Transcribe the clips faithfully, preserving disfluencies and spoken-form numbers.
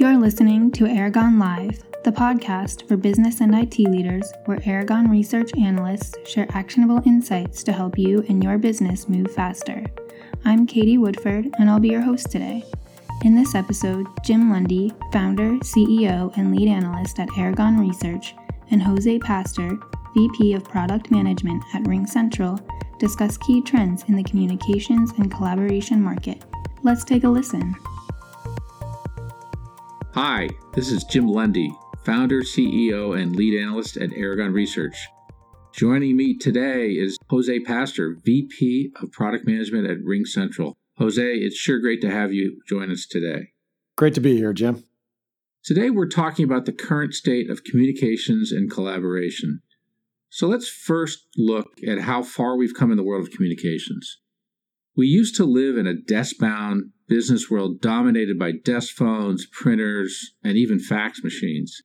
You're listening to Aragon Live, the podcast for business and I T leaders, where Aragon Research analysts share actionable insights to help you and your business move faster. I'm Katie Woodford, and I'll be your host today. In this episode, Jim Lundy, founder, C E O, and lead analyst at Aragon Research, and Jose Pastor, V P of Product Management at RingCentral, discuss key trends in the communications and collaboration market. Let's take a listen. Hi, this is Jim Lundy, founder, C E O, and lead analyst at Aragon Research. Joining me today is Jose Pastor, V P of Product Management at RingCentral. Jose, it's sure great to have you join us today. Great to be here, Jim. Today we're talking about the current state of communications and collaboration. So let's first look at how far we've come in the world of communications. We used to live in a desk-bound business world dominated by desk phones, printers, and even fax machines.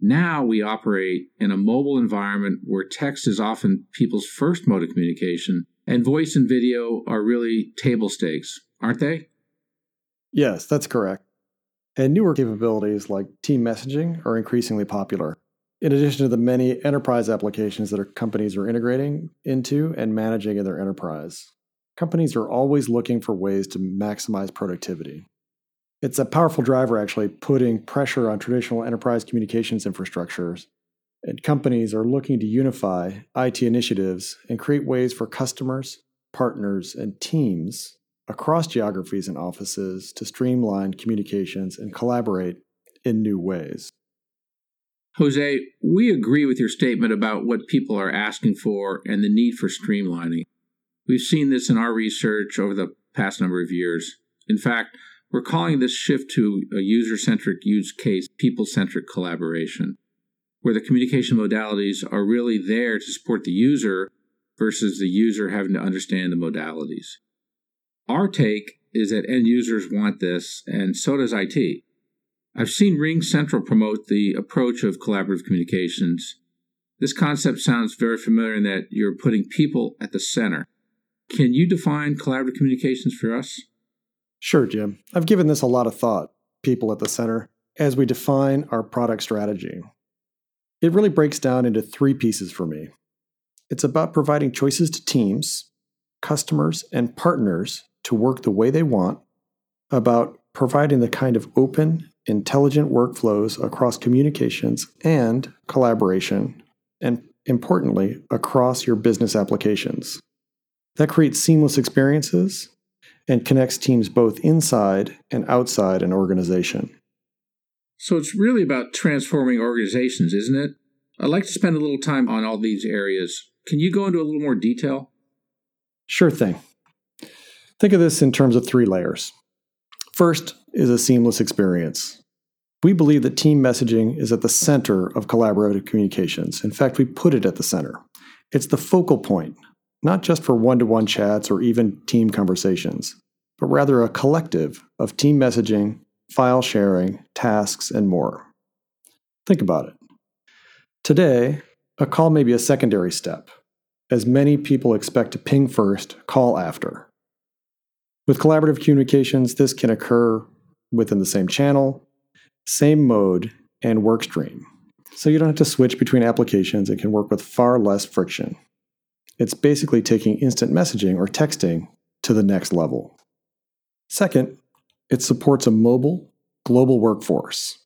Now we operate in a mobile environment where text is often people's first mode of communication, and voice and video are really table stakes, aren't they? Yes, that's correct. And newer capabilities like team messaging are increasingly popular, in addition to the many enterprise applications that our companies are integrating into and managing in their enterprise. Companies are always looking for ways to maximize productivity. It's a powerful driver, actually, putting pressure on traditional enterprise communications infrastructures. And companies are looking to unify I T initiatives and create ways for customers, partners, and teams across geographies and offices to streamline communications and collaborate in new ways. Jose, we agree with your statement about what people are asking for and the need for streamlining. We've seen this in our research over the past number of years. In fact, we're calling this shift to a user-centric use case, people-centric collaboration, where the communication modalities are really there to support the user versus the user having to understand the modalities. Our take is that end users want this, and so does I T. I've seen RingCentral promote the approach of collaborative communications. This concept sounds very familiar in that you're putting people at the center. Can you define collaborative communications for us? Sure, Jim. I've given this a lot of thought, people at the center, as we define our product strategy. It really breaks down into three pieces for me. It's about providing choices to teams, customers, and partners to work the way they want, about providing the kind of open, intelligent workflows across communications and collaboration, and importantly, across your business applications. That creates seamless experiences and connects teams both inside and outside an organization. So it's really about transforming organizations, isn't it? I'd like to spend a little time on all these areas. Can you go into a little more detail? Sure thing. Think of this in terms of three layers. First is a seamless experience. We believe that team messaging is at the center of collaborative communications. In fact, we put it at the center. It's the focal point, not just for one-to-one chats or even team conversations, but rather a collective of team messaging, file sharing, tasks, and more. Think about it. Today, a call may be a secondary step, as many people expect to ping first, call after. With collaborative communications, this can occur within the same channel, same mode, and work stream. So you don't have to switch between applications and can work with far less friction. It's basically taking instant messaging or texting to the next level. Second, it supports a mobile, global workforce.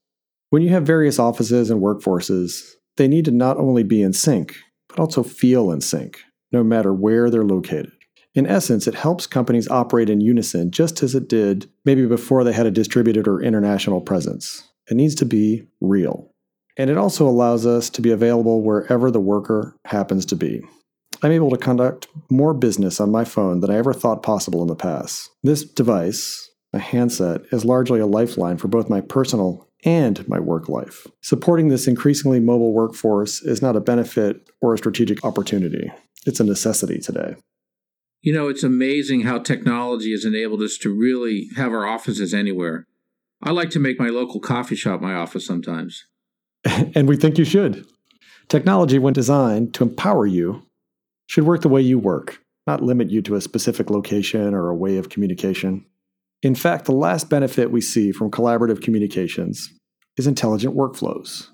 When you have various offices and workforces, they need to not only be in sync, but also feel in sync, no matter where they're located. In essence, it helps companies operate in unison, just as it did maybe before they had a distributed or international presence. It needs to be real. And it also allows us to be available wherever the worker happens to be. I'm able to conduct more business on my phone than I ever thought possible in the past. This device, a handset, is largely a lifeline for both my personal and my work life. Supporting this increasingly mobile workforce is not a benefit or a strategic opportunity. It's a necessity today. You know, it's amazing how technology has enabled us to really have our offices anywhere. I like to make my local coffee shop my office sometimes. And we think you should. Technology, when designed to empower you, should work the way you work, not limit you to a specific location or a way of communication. In fact, the last benefit we see from collaborative communications is intelligent workflows.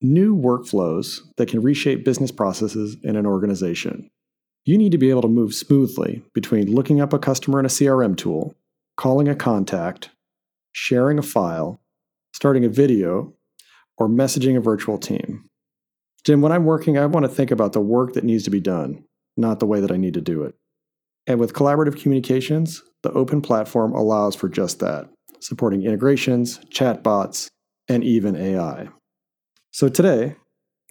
New workflows that can reshape business processes in an organization. You need to be able to move smoothly between looking up a customer in a C R M tool, calling a contact, sharing a file, starting a video, or messaging a virtual team. Jim, when I'm working, I want to think about the work that needs to be done, not the way that I need to do it. And with collaborative communications, the open platform allows for just that, supporting integrations, chatbots, and even A I. So today,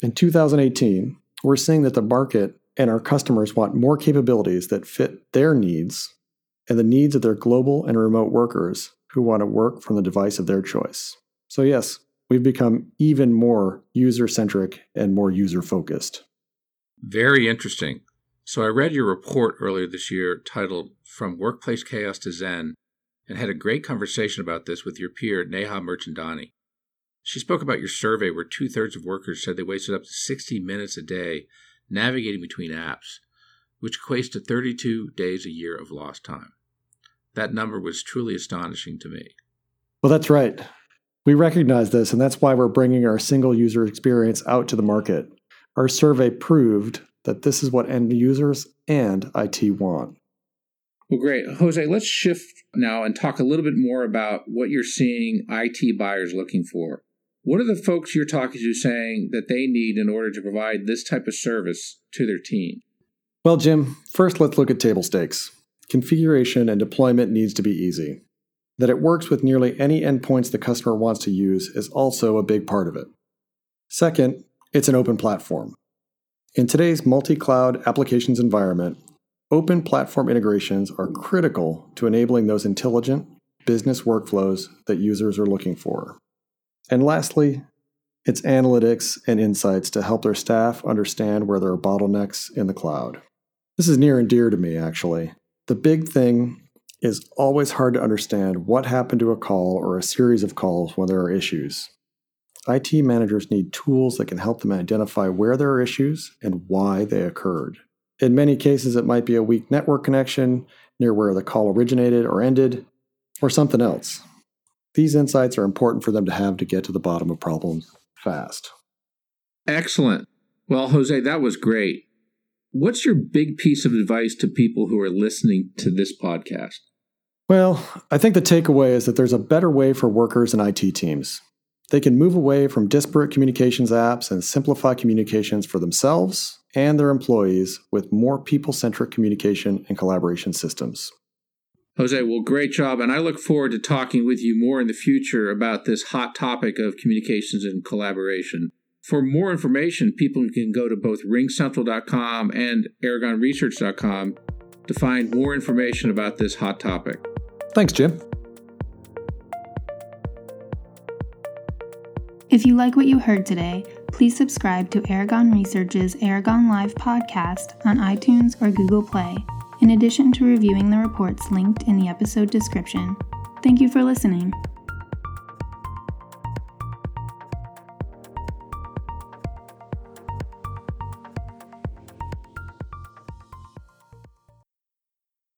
in two thousand eighteen, we're seeing that the market and our customers want more capabilities that fit their needs and the needs of their global and remote workers who want to work from the device of their choice. So yes, we've become even more user-centric and more user-focused. Very interesting. So I read your report earlier this year titled From Workplace Chaos to Zen and had a great conversation about this with your peer, Neha Merchandani. She spoke about your survey where two-thirds of workers said they wasted up to sixty minutes a day navigating between apps, which equates to thirty-two days a year of lost time. That number was truly astonishing to me. Well, that's right. We recognize this, and that's why we're bringing our single user experience out to the market. Our survey proved that this is what end users and I T want. Well, great. Jose, let's shift now and talk a little bit more about what you're seeing I T buyers looking for. What are the folks you're talking to saying that they need in order to provide this type of service to their team? Well, Jim, first let's look at table stakes. Configuration and deployment needs to be easy. That it works with nearly any endpoints the customer wants to use is also a big part of it. Second, it's an open platform. In today's multi-cloud applications environment, open platform integrations are critical to enabling those intelligent business workflows that users are looking for. And lastly, it's analytics and insights to help their staff understand where there are bottlenecks in the cloud. This is near and dear to me, actually. The big thing is always hard to understand what happened to a call or a series of calls when there are issues. I T managers need tools that can help them identify where there are issues and why they occurred. In many cases, it might be a weak network connection near where the call originated or ended, or something else. These insights are important for them to have to get to the bottom of problems fast. Excellent. Well, Jose, that was great. What's your big piece of advice to people who are listening to this podcast? Well, I think the takeaway is that there's a better way for workers and I T teams. They can move away from disparate communications apps and simplify communications for themselves and their employees with more people-centric communication and collaboration systems. Jose, well, great job. And I look forward to talking with you more in the future about this hot topic of communications and collaboration. For more information, people can go to both ring central dot com and aragon research dot com to find more information about this hot topic. Thanks, Jim. If you like what you heard today, please subscribe to Aragon Research's Aragon Live podcast on iTunes or Google Play, in addition to reviewing the reports linked in the episode description. Thank you for listening.